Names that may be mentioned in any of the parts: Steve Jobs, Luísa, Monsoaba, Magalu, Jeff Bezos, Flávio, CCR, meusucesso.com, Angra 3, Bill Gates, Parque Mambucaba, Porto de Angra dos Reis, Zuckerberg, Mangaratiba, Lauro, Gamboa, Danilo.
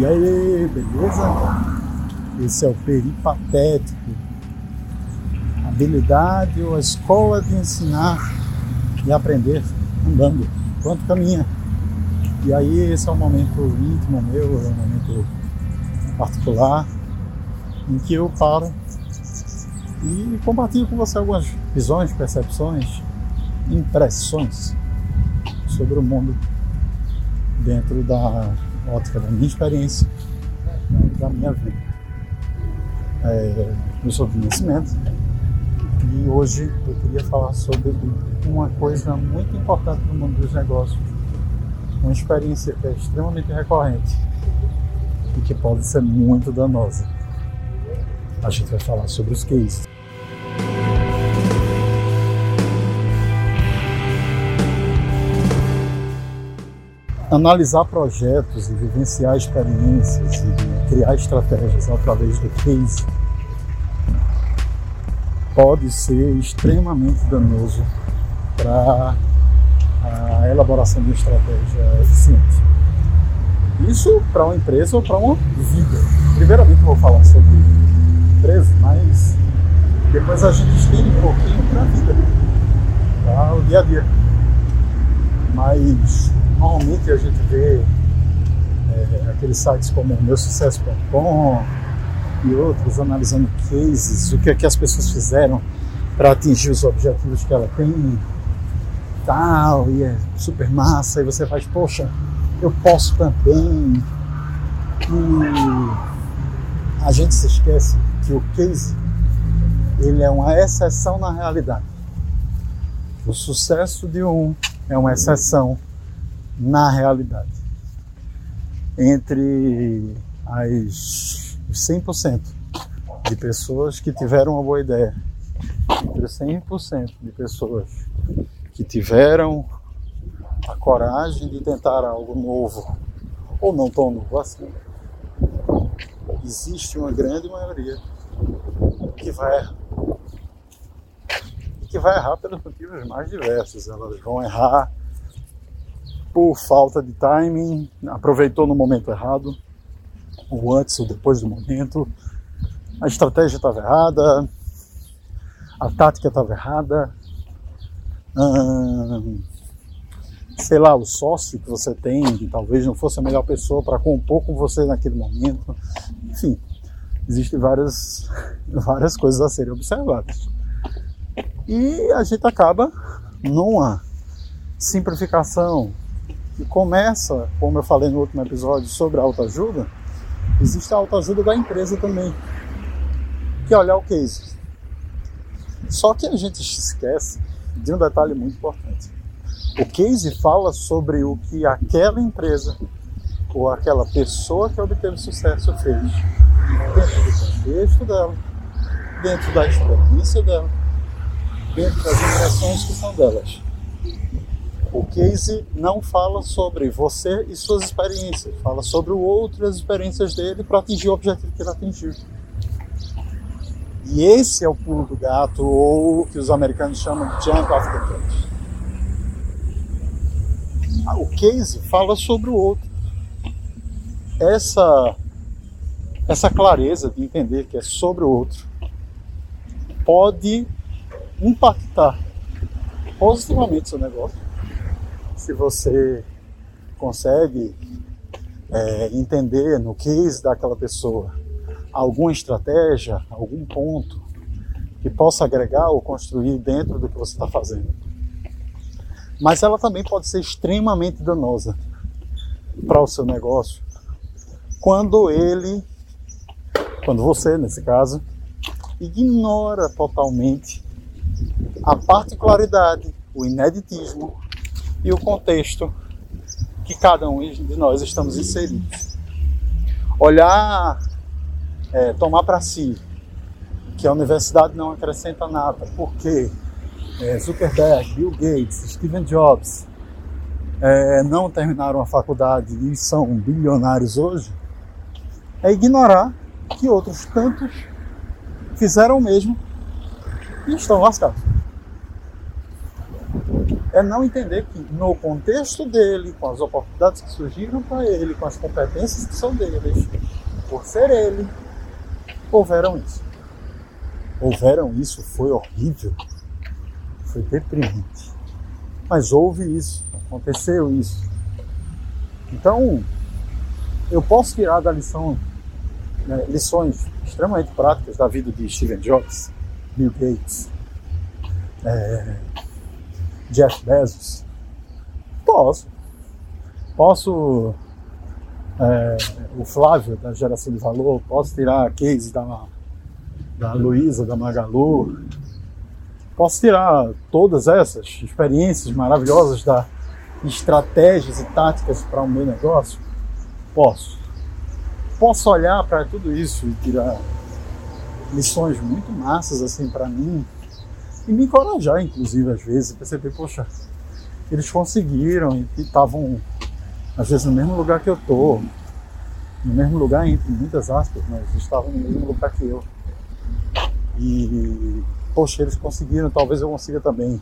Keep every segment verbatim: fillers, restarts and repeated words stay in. E aí, beleza? Esse é o Peripatético. Habilidade ou a escola de ensinar e aprender andando enquanto caminha. E aí esse é um momento íntimo meu, é um momento particular, em que eu paro e compartilho com você algumas visões, percepções, impressões sobre o mundo dentro da ótica da minha experiência, né, da minha vida, é, do seu conhecimento. E hoje eu queria falar sobre uma coisa muito importante no mundo dos negócios, uma experiência que é extremamente recorrente e que pode ser muito danosa. A gente vai falar sobre os cases. Analisar projetos e vivenciar experiências e criar estratégias através do case pode ser extremamente danoso para a elaboração de uma estratégia eficiente. Isso para uma empresa ou para uma vida. Primeiramente eu vou falar sobre empresa, mas depois a gente estende um pouquinho para a vida, para o dia a dia. Mas normalmente a gente vê é, aqueles sites como meu sucesso ponto com e outros analisando cases, o que é que as pessoas fizeram para atingir os objetivos que ela tem, tal, e é super massa, e você faz, poxa, eu posso também. E a gente se esquece que o case, ele é uma exceção na realidade. O sucesso de um é uma exceção na realidade. Entre as cem por cento de pessoas que tiveram uma boa ideia, entre cem por cento de pessoas que tiveram a coragem de tentar algo novo, ou não tão novo assim, existe uma grande maioria que vai errar. E que vai errar pelos motivos mais diversos. Elas vão errar por falta de timing, aproveitou no momento errado, ou antes ou depois do momento, a estratégia estava errada, a tática estava errada, Hum, sei lá, o sócio que você tem que talvez não fosse a melhor pessoa para compor com você naquele momento. Enfim, existem várias, várias coisas a serem observadas. E a gente acaba numa simplificação que começa, como eu falei no último episódio sobre a autoajuda. Existe a autoajuda da empresa também, que é olhar o case. Só que a gente esquece de um detalhe muito importante. O case fala sobre o que aquela empresa ou aquela pessoa que obteve sucesso fez dentro do contexto dela, dentro da experiência dela, dentro das impressões que são delas. O case não fala sobre você e suas experiências, fala sobre o outro e as experiências dele para atingir o objetivo que ele atingiu. E esse é o pulo do gato, ou o que os americanos chamam de jump off the cliff. O case fala sobre o outro. Essa, essa clareza de entender que é sobre o outro pode impactar positivamente seu negócio, se você consegue é, entender no case daquela pessoa alguma estratégia, algum ponto que possa agregar ou construir dentro do que você está fazendo. Mas ela também pode ser extremamente danosa para o seu negócio quando ele, quando você, nesse caso, ignora totalmente a particularidade, o ineditismo e o contexto que cada um de nós estamos inseridos. Olhar, é, tomar para si que a universidade não acrescenta nada, porque é, Zuckerberg, Bill Gates, Steve Jobs é, não terminaram a faculdade e são bilionários hoje, é ignorar que outros tantos fizeram o mesmo e estão lascados. É não entender que no contexto dele, com as oportunidades que surgiram para ele, com as competências que são deles, por ser ele, houveram isso. Houveram isso, foi horrível, foi deprimente. Mas houve isso, aconteceu isso. Então, eu posso tirar da lição, né, lições extremamente práticas da vida de Steve Jobs, Bill Gates, é, Jeff Bezos. Posso. Posso é, o Flávio da geração de valor, posso tirar a case da, da Luísa, da Magalu. Posso tirar todas essas experiências maravilhosas da estratégias e táticas para o meu negócio? Posso. Posso olhar para tudo isso e tirar lições muito massas assim para mim. E me encorajar, inclusive, às vezes, perceber, poxa, eles conseguiram e estavam, às vezes, no mesmo lugar que eu estou, no mesmo lugar, entre muitas aspas, mas estavam no mesmo lugar que eu. E, poxa, eles conseguiram, talvez eu consiga também.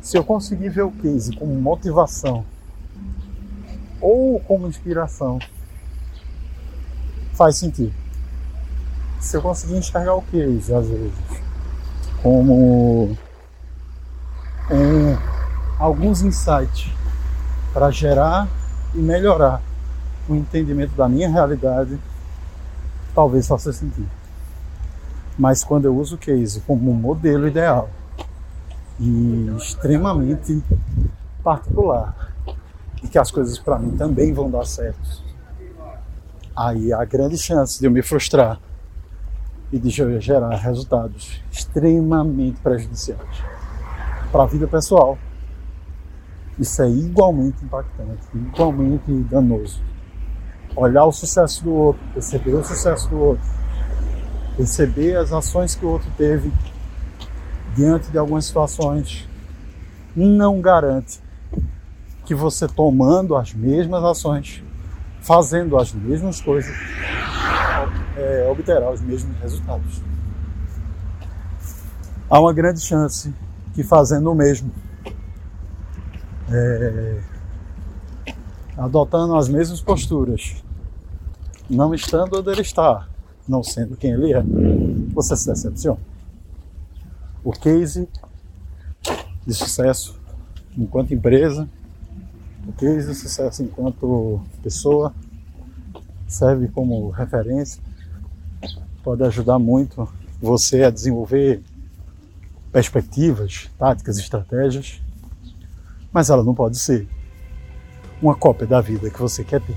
Se eu conseguir ver o case como motivação ou como inspiração, faz sentido. Se eu conseguir enxergar o case, às vezes, como um, alguns insights para gerar e melhorar o entendimento da minha realidade, talvez faça sentido. Mas quando eu uso o case como um modelo ideal e extremamente particular, e que as coisas para mim também vão dar certo, aí há grande chance de eu me frustrar e de gerar resultados extremamente prejudiciais para a vida pessoal. Isso é igualmente impactante, igualmente danoso. Olhar o sucesso do outro, perceber o sucesso do outro, perceber as ações que o outro teve diante de algumas situações, não garante que você, tomando as mesmas ações, fazendo as mesmas coisas, É, obterá os mesmos resultados. Há uma grande chance que, fazendo o mesmo, é, adotando as mesmas posturas, não estando onde ele está, não sendo quem ele é, você se decepciona. O case de sucesso enquanto empresa, o case de sucesso enquanto pessoa, serve como referência. Pode ajudar muito você a desenvolver perspectivas, táticas, estratégias, mas ela não pode ser uma cópia da vida que você quer ter.